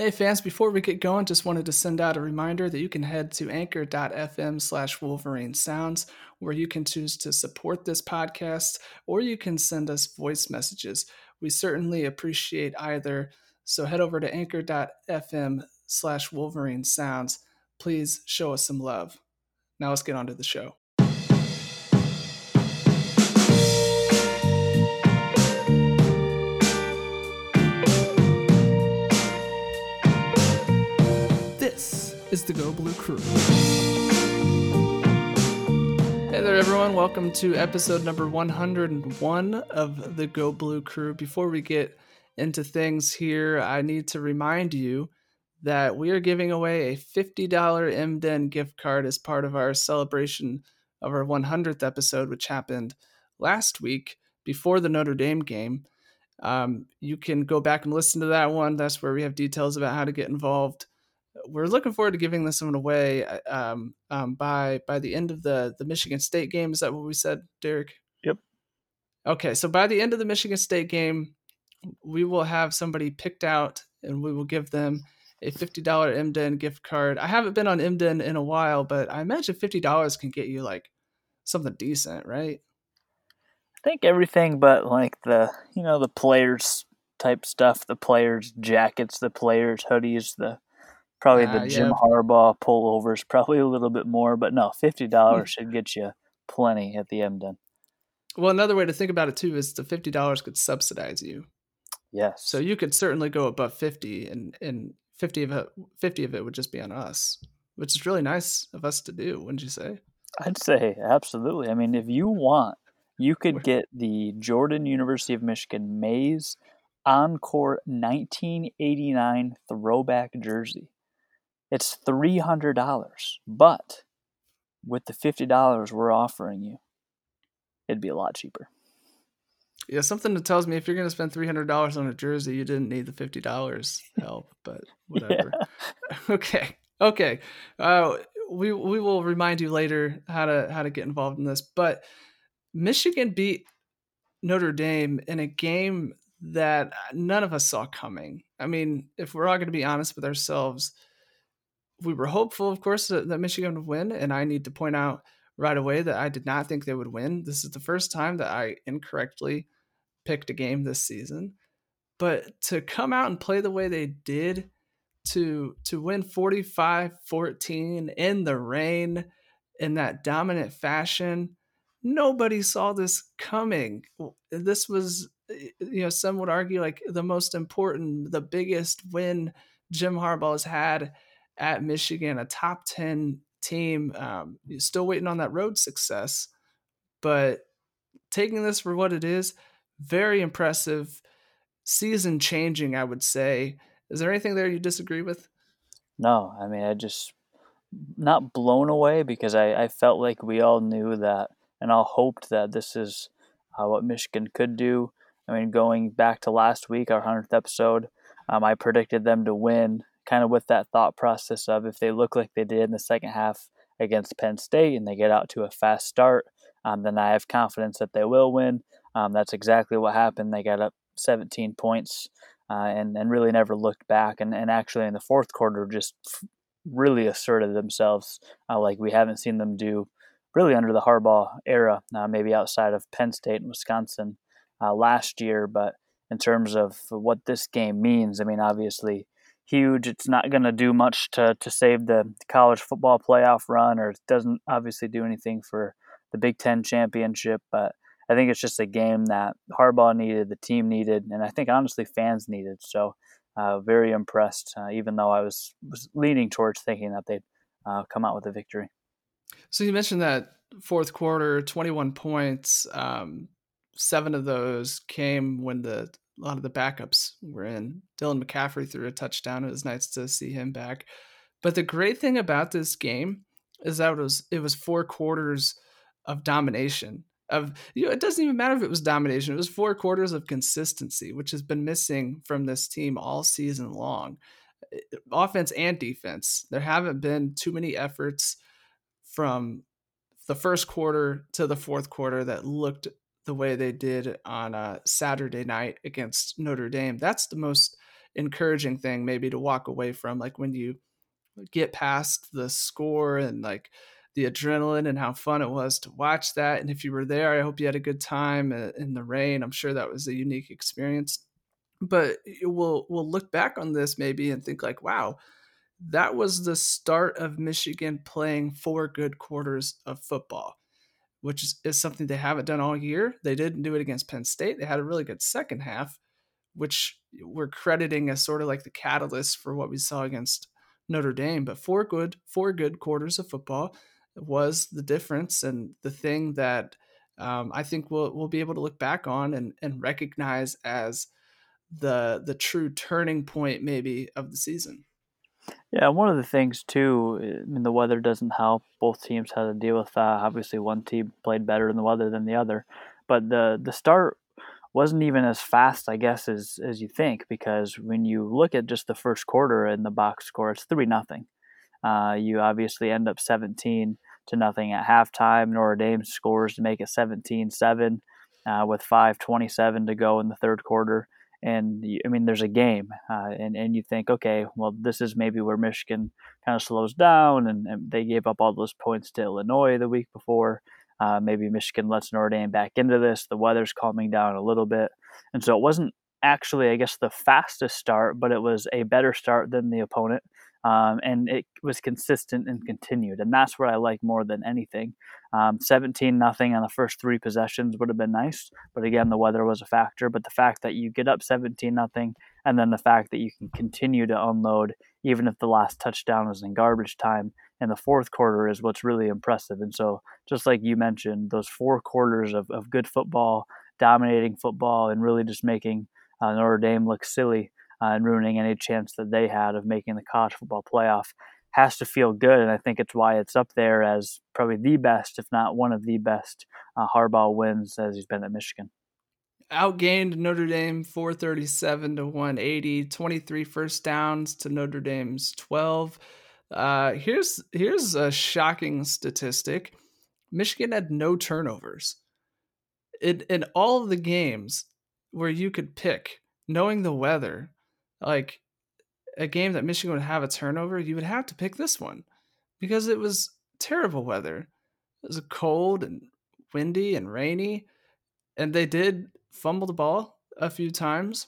Hey fans, before we get going, just wanted to send out a reminder that you can head to anchor.fm/Wolverine Sounds, where you can choose to support this podcast, or you can send us voice messages. We certainly appreciate either, so head over to anchor.fm/Wolverine Sounds. Please show us some love. Now let's get on to the show. Is the Go Blue Crew. Hey there, everyone. Welcome to episode number 101 of the Go Blue Crew. Before we get into things here, I need to remind you that we are giving away a $50 M-Den gift card as part of our celebration of our 100th episode, which happened last week before the Notre Dame game. You can go back and listen to that one. That's where we have details about how to get involved. We're looking forward to giving this one away by the end of the Michigan State game. Is that what we said, Derek? Yep. Okay, so by the end of the Michigan State game, we will have somebody picked out, and we will give them a $50 M-Den gift card. I haven't been on M-Den in a while, but I imagine $50 can get you like something decent, right? I think everything but like the players type stuff, the players jackets, the players hoodies, the Jim Harbaugh pullovers, probably a little bit more, but no, $50 should get you plenty at the M-Den. Well, another way to think about it too is the $50 could subsidize you. Yes. So you could certainly go above 50, and 50 of it would just be on us, which is really nice of us to do, wouldn't you say? I'd say absolutely. I mean, if you want, you could get the Jordan University of Michigan Maize Encore 1989 throwback jersey. It's $300, but with the $50 we're offering you, it'd be a lot cheaper. Yeah, something that tells me if you're going to spend $300 on a jersey, you didn't need the $50 help, but whatever. Yeah. Okay. We will remind you later how to get involved in this, but Michigan beat Notre Dame in a game that none of us saw coming. I mean, if we're all going to be honest with ourselves, we were hopeful, of course, that Michigan would win, and I need to point out right away that I did not think they would win. This is the first time that I incorrectly picked a game this season. But to come out and play the way they did, to win 45-14 in the rain in that dominant fashion, nobody saw this coming. This was, some would argue, like the most important, the biggest win Jim Harbaugh has had at Michigan, a top 10 team, still waiting on that road success, but taking this for what it is, very impressive, season changing, I would say. Is there anything there you disagree with? No, I mean, I just not blown away, because I felt like we all knew that, and all hoped that this is what Michigan could do. I mean, going back to last week, our 100th episode, I predicted them to win, kind of with that thought process of if they look like they did in the second half against Penn State and they get out to a fast start, then I have confidence that they will win. That's exactly what happened. They got up 17 points and really never looked back. And actually in the fourth quarter, just really asserted themselves like we haven't seen them do really under the Harbaugh era, maybe outside of Penn State and Wisconsin last year. But in terms of what this game means, I mean, obviously, huge. It's not going to do much to save the college football playoff run, or it doesn't obviously do anything for the Big Ten championship. But I think it's just a game that Harbaugh needed, the team needed, and I think honestly fans needed. So very impressed, even though I was leaning towards thinking that they'd come out with a victory. So you mentioned that fourth quarter, 21 points. 7 of those came when a lot of the backups were in. Dylan McCaffrey threw a touchdown. It was nice to see him back. But the great thing about this game is that it was 4 quarters of domination. It doesn't even matter if it was domination. It was 4 quarters of consistency, which has been missing from this team all season long. Offense and defense. There haven't been too many efforts from the first quarter to the fourth quarter that looked the way they did on a Saturday night against Notre Dame. That's the most encouraging thing maybe to walk away from, like when you get past the score and like the adrenaline and how fun it was to watch that. And if you were there, I hope you had a good time in the rain. I'm sure that was a unique experience, but we'll look back on this maybe and think like, wow, that was the start of Michigan playing 4 good quarters of football, which is something they haven't done all year. They didn't do it against Penn State. They had a really good second half, which we're crediting as sort of like the catalyst for what we saw against Notre Dame. But 4 good quarters of football was the difference, and the thing that I think we'll be able to look back on and recognize as the true turning point maybe of the season. Yeah, one of the things too, I mean, the weather doesn't help. Both teams had to deal with that. Obviously, one team played better in the weather than the other, but the start wasn't even as fast, I guess, as you think, because when you look at just the first quarter in the box score, it's 3-0. You obviously end up 17-0 at halftime. Notre Dame scores to make it 17-7 with 5:27 to go in the third quarter. And, I mean, there's a game, and you think, okay, well, this is maybe where Michigan kind of slows down, and they gave up all those points to Illinois the week before. Maybe Michigan lets Notre Dame back into this. The weather's calming down a little bit. And so it wasn't actually, I guess, the fastest start, but it was a better start than the opponent, and it was consistent and continued. And that's what I like more than anything. 17-0 on the first 3 possessions would have been nice, but again, the weather was a factor. But the fact that you get up 17-0, and then the fact that you can continue to unload, even if the last touchdown was in garbage time in the fourth quarter, is what's really impressive. And so, just like you mentioned, those 4 quarters of good football, dominating football, and really just making Notre Dame look silly and ruining any chance that they had of making the college football playoff has to feel good. And I think it's why it's up there as probably the best, if not one of the best, Harbaugh wins as he's been at Michigan. Outgained Notre Dame 437-180, 23 first downs to Notre Dame's 12. Here's a shocking statistic. Michigan had no turnovers. In all of the games where you could pick, knowing the weather, like a game that Michigan would have a turnover, you would have to pick this one because it was terrible weather. It was cold and windy and rainy, and they did fumble the ball a few times.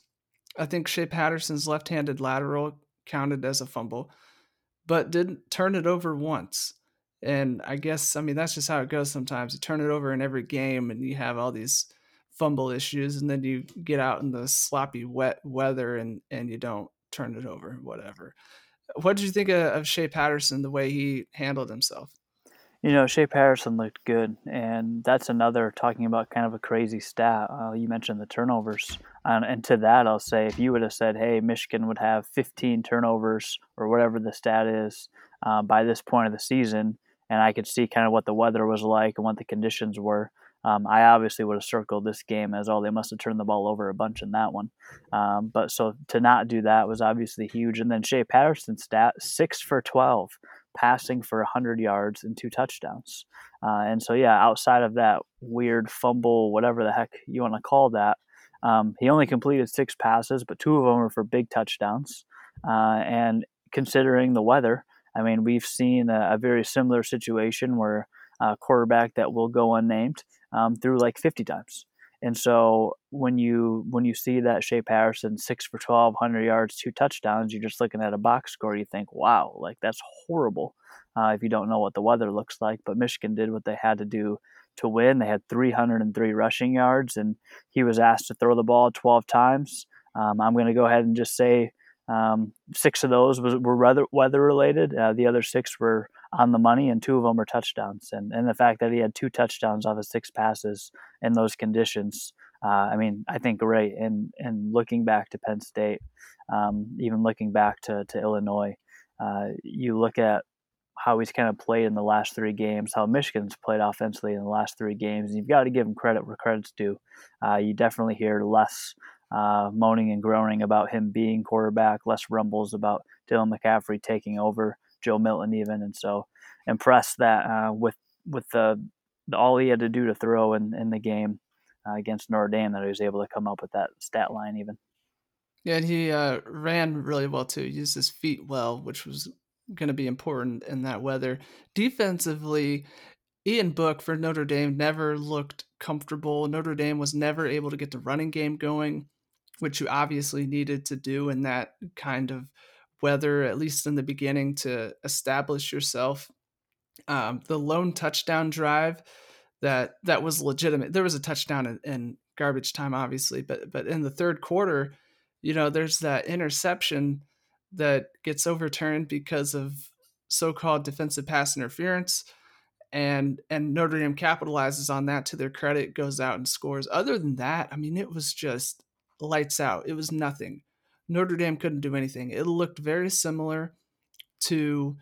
I think Shea Patterson's left-handed lateral counted as a fumble, but didn't turn it over once. And I guess, I mean, that's just how it goes sometimes. You turn it over in every game and you have all these fumble issues, and then you get out in the sloppy, wet weather and you don't turn it over, whatever. What did you think of Shea Patterson, the way he handled himself? You know, Shea Patterson looked good, and that's another, talking about kind of a crazy stat. You mentioned the turnovers, and to that I'll say, if you would have said, hey, Michigan would have 15 turnovers or whatever the stat is by this point of the season, and I could see kind of what the weather was like and what the conditions were, I obviously would have circled this game as, oh, they must have turned the ball over a bunch in that one. But so to not do that was obviously huge. And then Shea Patterson's stat, 6 for 12, passing for 100 yards and 2 touchdowns. And so, yeah, outside of that weird fumble, whatever the heck you want to call that, he only completed 6 passes, but 2 of them were for big touchdowns. And considering the weather, I mean, we've seen a very similar situation where a quarterback that will go unnamed through like 50 times. And so when you see that Shea Patterson, 6 for 12, 100 yards, 2 touchdowns, you're just looking at a box score. You think, wow, like that's horrible if you don't know what the weather looks like. But Michigan did what they had to do to win. They had 303 rushing yards, and he was asked to throw the ball 12 times. I'm going to go ahead and just say 6 of those were weather-related. The other 6 were on the money, and 2 of them were touchdowns. And the fact that he had 2 touchdowns off of 6 passes in those conditions, I mean, I think great. And looking back to Penn State, even looking back to Illinois, you look at how he's kind of played in the last 3 games, how Michigan's played offensively in the last 3 games, and you've got to give him credit where credit's due. You definitely hear less moaning and groaning about him being quarterback, less rumbles about Dylan McCaffrey taking over, Joe Milton even, and so impressed that with the all he had to do to throw in the game against Notre Dame, that he was able to come up with that stat line even. Yeah, and he ran really well too. He used his feet well, which was going to be important in that weather. Defensively, Ian Book for Notre Dame never looked comfortable. Notre Dame was never able to get the running game going, which you obviously needed to do in that kind of weather, at least in the beginning, to establish yourself. The lone touchdown drive that was legitimate. There was a touchdown in garbage time, obviously, but in the third quarter, you know, there's that interception that gets overturned because of so-called defensive pass interference, and Notre Dame capitalizes on that to their credit, goes out and scores. Other than that, I mean, it was just lights out. It was nothing. Notre Dame couldn't do anything. It looked very similar to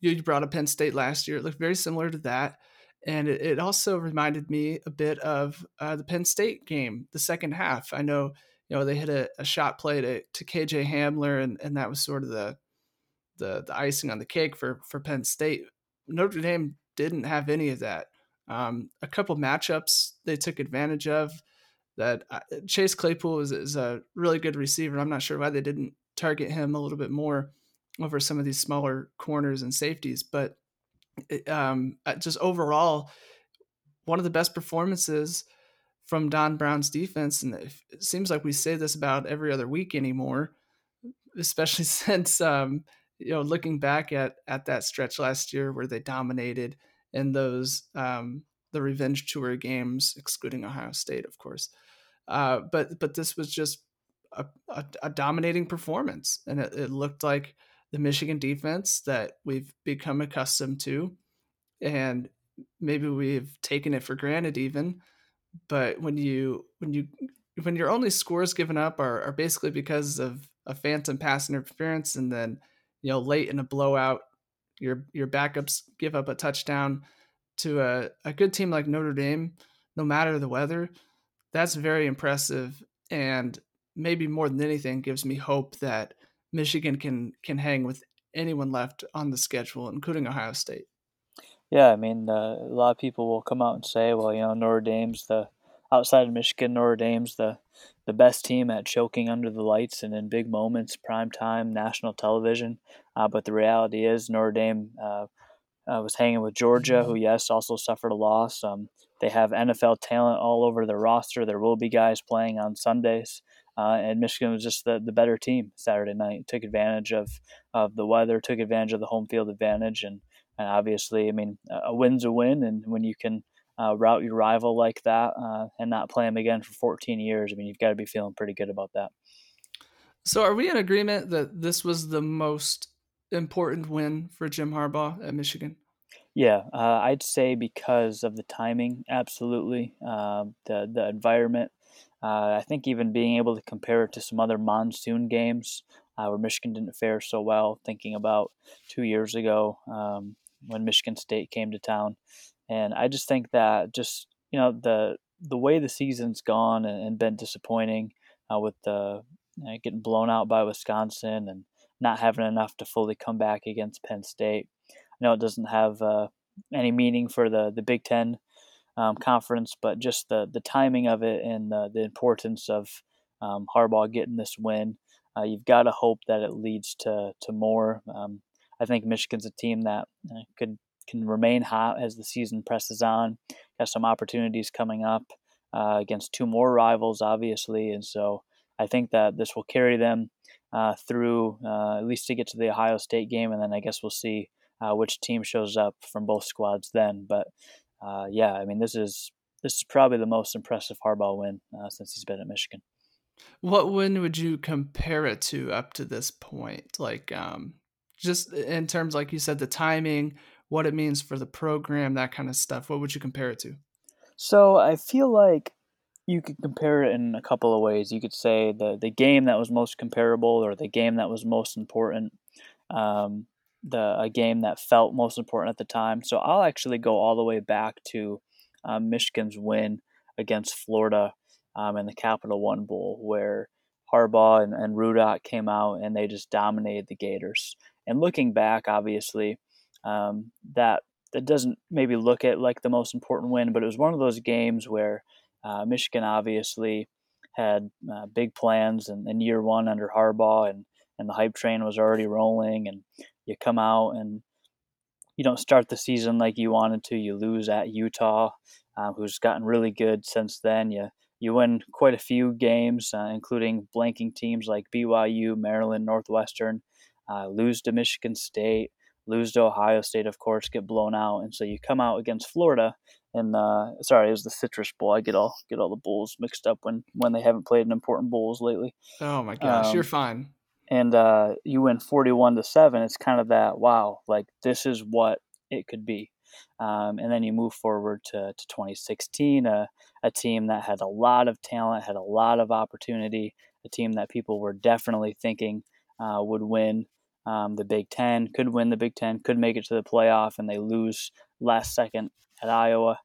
you brought up Penn State last year. It looked very similar to that. And it also reminded me a bit of the Penn State game, the second half. I know, you know, they hit a shot play to K.J. Hamler, and that was sort of the icing on the cake for Penn State. Notre Dame didn't have any of that. A couple matchups they took advantage of. That Chase Claypool is a really good receiver. I'm not sure why they didn't target him a little bit more over some of these smaller corners and safeties, but just overall, one of the best performances from Don Brown's defense. And it seems like we say this about every other week anymore, especially since, looking back at that stretch last year where they dominated in those, the revenge tour games, excluding Ohio State, of course. But this was just a dominating performance. And it looked like the Michigan defense that we've become accustomed to, and maybe we've taken it for granted even. But when your only scores given up are basically because of a phantom pass interference, and then, you know, late in a blowout, your backups give up a touchdown to a good team like Notre Dame, no matter the weather, that's very impressive. And maybe more than anything, gives me hope that Michigan can hang with anyone left on the schedule, including Ohio State. Yeah, I mean, a lot of people will come out and say, well, you know, Notre Dame's outside of Michigan, Notre Dame's the best team at choking under the lights and in big moments, prime time, national television. But the reality is Notre Dame was hanging with Georgia, who, yes, also suffered a loss. They have NFL talent all over their roster. There will be guys playing on Sundays. And Michigan was just the better team Saturday night. Took advantage of the weather, took advantage of the home field advantage, and obviously, I mean, a win's a win, and when you can rout your rival like that and not play them again for 14 years, I mean, you've got to be feeling pretty good about that. So are we in agreement that this was the most important win for Jim Harbaugh at Michigan? Yeah, I'd say because of the timing, absolutely. The environment. I think even being able to compare it to some other monsoon games where Michigan didn't fare so well, thinking about 2 years ago, when Michigan State came to town. And I just think that just, you know, the way the season's gone and been disappointing with the getting blown out by Wisconsin and not having enough to fully come back against Penn State. I know it doesn't have any meaning for the Big Ten conference, but just the timing of it and the importance of Harbaugh getting this win. You've got to hope that it leads to more. I think Michigan's a team that can remain hot as the season presses on. Got some opportunities coming up against two more rivals, obviously, and so I think that this will carry them through at least to get to the Ohio State game, and then I guess we'll see which team shows up from both squads then. But yeah, I mean, this is probably the most impressive Harbaugh win since he's been at Michigan. What win would you compare it to up to this point? Like, just in terms, like you said, the timing, what it means for the program, that kind of stuff. What would you compare it to? So I feel like you could compare it in a couple of ways. You could say the game that was most comparable, or the game that was most important, a game that felt most important at the time. So I'll actually go all the way back to Michigan's win against Florida in the Capital One Bowl, where Harbaugh and Ruddock came out and they just dominated the Gators. And looking back, obviously, that doesn't maybe look at like the most important win, but it was one of those games where Michigan obviously had big plans in year one under Harbaugh, and the hype train was already rolling, and you come out and you don't start the season like you wanted to. You lose at Utah, who's gotten really good since then. You win quite a few games, including blanking teams like BYU, Maryland, Northwestern, lose to Michigan State, lose to Ohio State, of course, get blown out. And so you come out against Florida in the, sorry, it was the Citrus Bowl. I get all the bowls mixed up when they haven't played in important bowls lately. Oh my gosh, you're fine. And you win 41-7. It's kind of that, wow, like this is what it could be. And then you move forward to 2016, a team that had a lot of talent, had a lot of opportunity, a team that people were definitely thinking would win the Big Ten, could win the Big Ten, could make it to the playoff, and they lose last second at Iowa.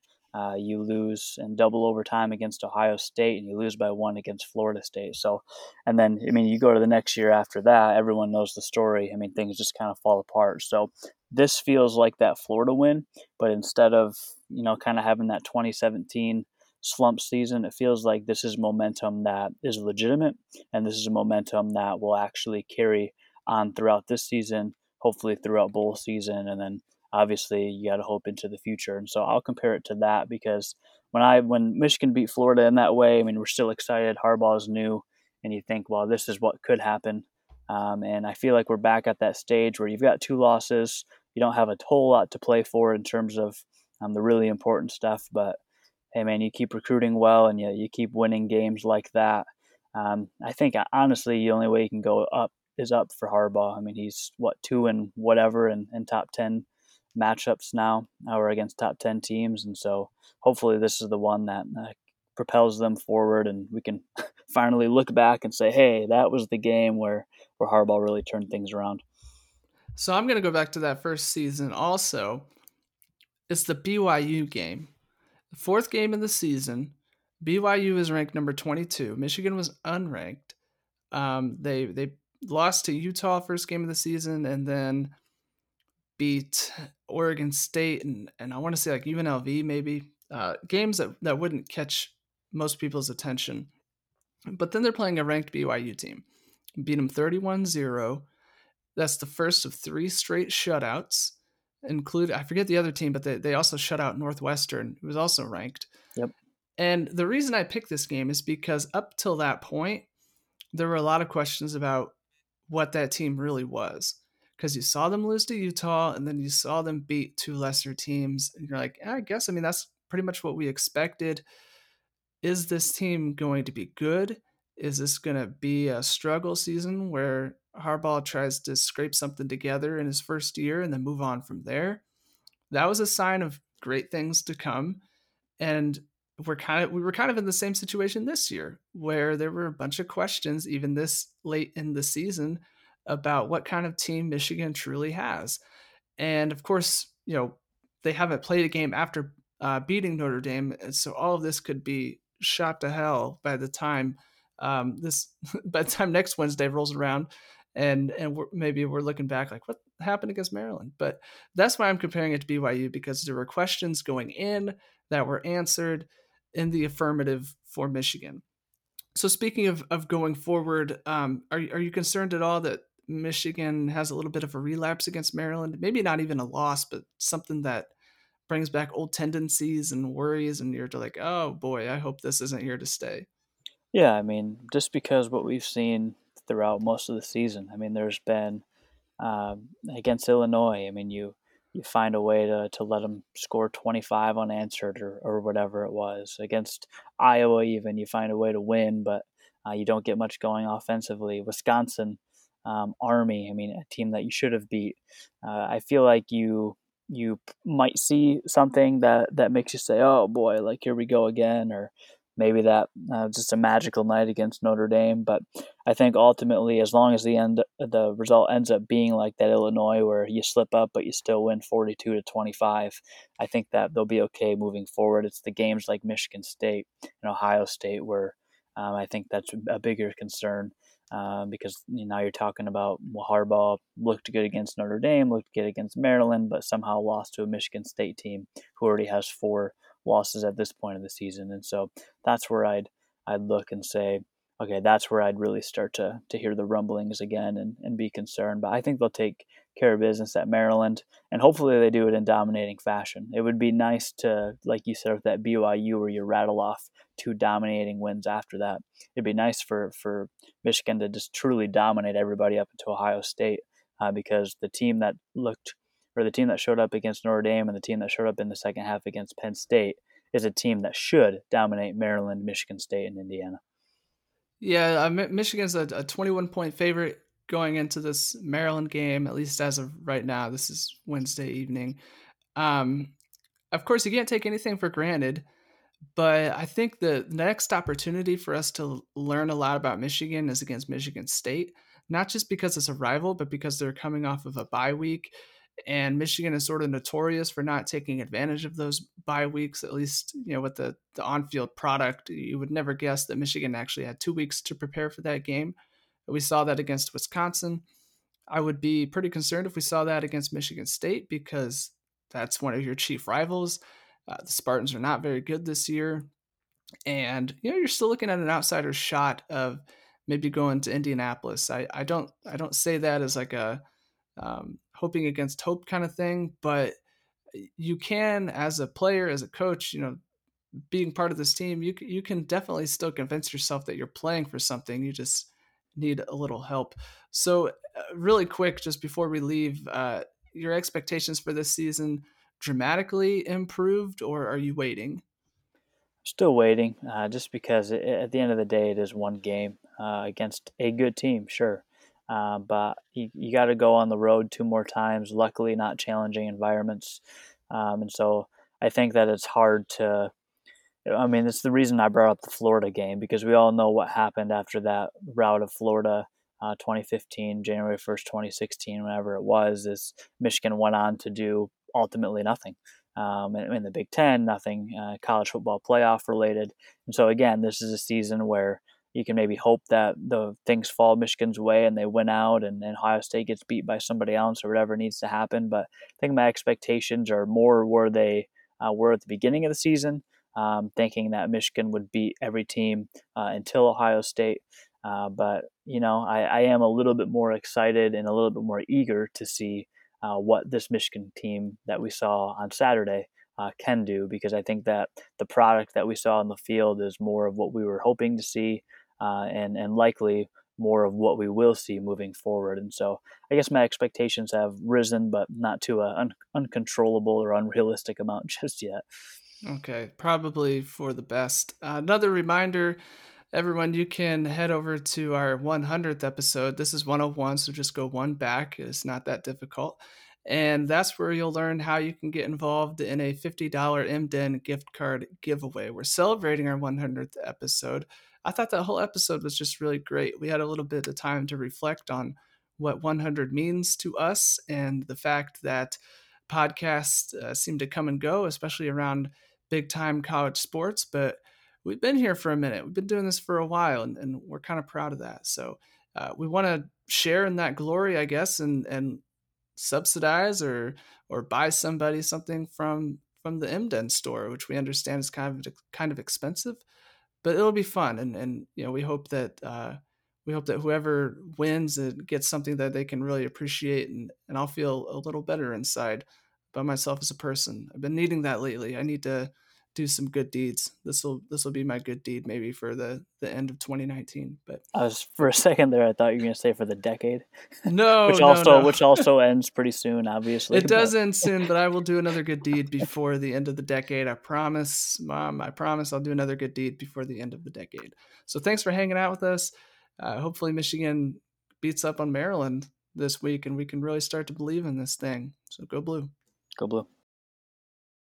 You lose in double overtime against Ohio State, and you lose by one against Florida State. So, and then, I mean, you go to the next year after that, everyone knows the story. I mean, things just kind of fall apart. So this feels like that Florida win, but instead of, you know, kind of having that 2017 slump season, it feels like this is momentum that is legitimate, and this is a momentum that will actually carry on throughout this season, hopefully throughout bowl season, and then obviously you got to hope into the future. And so I'll compare it to that, because when Michigan beat Florida in that way, I mean, we're still excited. Harbaugh's new, and you think, well, this is what could happen. And I feel like we're back at that stage where you've got two losses. You don't have a whole lot to play for in terms of the really important stuff, but hey man, you keep recruiting well, and you keep winning games like that. I think honestly, the only way you can go up is up for Harbaugh. I mean, he's 2 and whatever in top 10 matchups now, or against top 10 teams. And so hopefully this is the one that propels them forward, and we can finally look back and say, hey, that was the game where Harbaugh really turned things around. So I'm going to go back to that first season also. It's the BYU game. The fourth game of the season, BYU is ranked number 22. Michigan was unranked. They lost to Utah first game of the season, and then beat Oregon State and I want to say like UNLV maybe, games that wouldn't catch most people's attention. But then they're playing a ranked BYU team. Beat them 31-0. That's the first of three straight shutouts. Include, I forget the other team, but they also shut out Northwestern, who was also ranked. Yep. And the reason I picked this game is because up till that point, there were a lot of questions about what that team really was, because you saw them lose to Utah, and then you saw them beat two lesser teams, and you're like, I mean, that's pretty much what we expected. Is this team going to be good? Is this going to be a struggle season where Harbaugh tries to scrape something together in his first year and then move on from there? That was a sign of great things to come. And we were kind of in the same situation this year, where there were a bunch of questions, even this late in the season, about what kind of team Michigan truly has. And of course, you know, they haven't played a game after beating Notre Dame. And so all of this could be shot to hell by the time next Wednesday rolls around, and maybe we're looking back like, what happened against Maryland? But that's why I'm comparing it to BYU, because there were questions going in that were answered in the affirmative for Michigan. So speaking of going forward, are you concerned at all that Michigan has a little bit of a relapse against Maryland? Maybe not even a loss, but something that brings back old tendencies and worries, and you're like, oh boy, I hope this isn't here to stay. Yeah, I mean, just because what we've seen throughout most of the season, I mean, there's been against Illinois, I mean, you find a way to let them score 25 unanswered or whatever it was. Against Iowa even, you find a way to win, but you don't get much going offensively. Wisconsin, Army, I mean, a team that you should have beat. I feel like you might see something that makes you say, oh boy, like here we go again, or maybe that just a magical night against Notre Dame. But I think ultimately, as long as the result ends up being like that Illinois, where you slip up but you still win 42-25, I think that they'll be okay moving forward. It's the games like Michigan State and Ohio State where I think that's a bigger concern, because now you're talking about, well, Harbaugh looked good against Notre Dame, looked good against Maryland, but somehow lost to a Michigan State team who already has 4 losses at this point of the season. And so that's where I'd I'd look and say, okay, that's where I'd really start to hear the rumblings again and be concerned. But I think they'll take care of business at Maryland, and hopefully they do it in dominating fashion. It would be nice to, like you said, with that BYU where you rattle off two dominating wins after that. It'd be nice for Michigan to just truly dominate everybody up into Ohio State, because the team that showed up against Notre Dame and the team that showed up in the second half against Penn State is a team that should dominate Maryland, Michigan State, and Indiana. Yeah, Michigan's a 21-point favorite going into this Maryland game, at least as of right now. This is Wednesday evening. Of course, you can't take anything for granted, but I think the next opportunity for us to learn a lot about Michigan is against Michigan State, not just because it's a rival, but because they're coming off of a bye week. And Michigan is sort of notorious for not taking advantage of those bye weeks, at least, you know, with the on-field product. You would never guess that Michigan actually had 2 weeks to prepare for that game. We saw that against Wisconsin. I would be pretty concerned if we saw that against Michigan State, because that's one of your chief rivals. The Spartans are not very good this year. And, you know, you're still looking at an outsider shot of maybe going to Indianapolis. I don't say that as like a hoping against hope kind of thing, but you can, as a player, as a coach, you know, being part of this team, you can definitely still convince yourself that you're playing for something. You just need a little help. So really quick, just before we leave, your expectations for this season dramatically improved, or are you waiting? Still waiting, just because at the end of the day, it is one game against a good team, sure. But you got to go on the road two more times, luckily not challenging environments. And so I think that it's hard to, I mean, it's the reason I brought up the Florida game, because we all know what happened after that rout of Florida, 2015, January 1st, 2016, whenever it was, is Michigan went on to do ultimately nothing. In the Big Ten, nothing college football playoff related. And so again, this is a season where you can maybe hope that the things fall Michigan's way and they win out and Ohio State gets beat by somebody else or whatever needs to happen. But I think my expectations are more where they were at the beginning of the season, thinking that Michigan would beat every team until Ohio State. But, you know, I am a little bit more excited and a little bit more eager to see what this Michigan team that we saw on Saturday can do, because I think that the product that we saw on the field is more of what we were hoping to see, and likely more of what we will see moving forward. And so I guess my expectations have risen, but not to an uncontrollable or unrealistic amount just yet. Okay, probably for the best. Another reminder, everyone, you can head over to our 100th episode. This is 101, so just go one back. It's not that difficult. And that's where you'll learn how you can get involved in a $50 M-Den gift card giveaway. We're celebrating our 100th episode. I thought that whole episode was just really great. We had a little bit of time to reflect on what 100 means to us, and the fact that podcasts seem to come and go, especially around big-time college sports. But we've been here for a minute. We've been doing this for a while, and we're kind of proud of that. So we want to share in that glory, I guess, and subsidize or buy somebody something from the M-Den store, which we understand is kind of expensive, but it'll be fun. And you know, we hope that whoever wins it gets something that they can really appreciate, and I'll feel a little better inside about myself as a person. I've been needing that lately. I need to do some good deeds. This will be my good deed, maybe for the end of 2019. But I was, for a second there, I thought you were gonna say for the decade. No, which also ends pretty soon, obviously. It does end soon, but I will do another good deed before the end of the decade. I promise, Mom. I promise I'll do another good deed before the end of the decade. So thanks for hanging out with us. Hopefully Michigan beats up on Maryland this week, and we can really start to believe in this thing. So go blue. Go blue.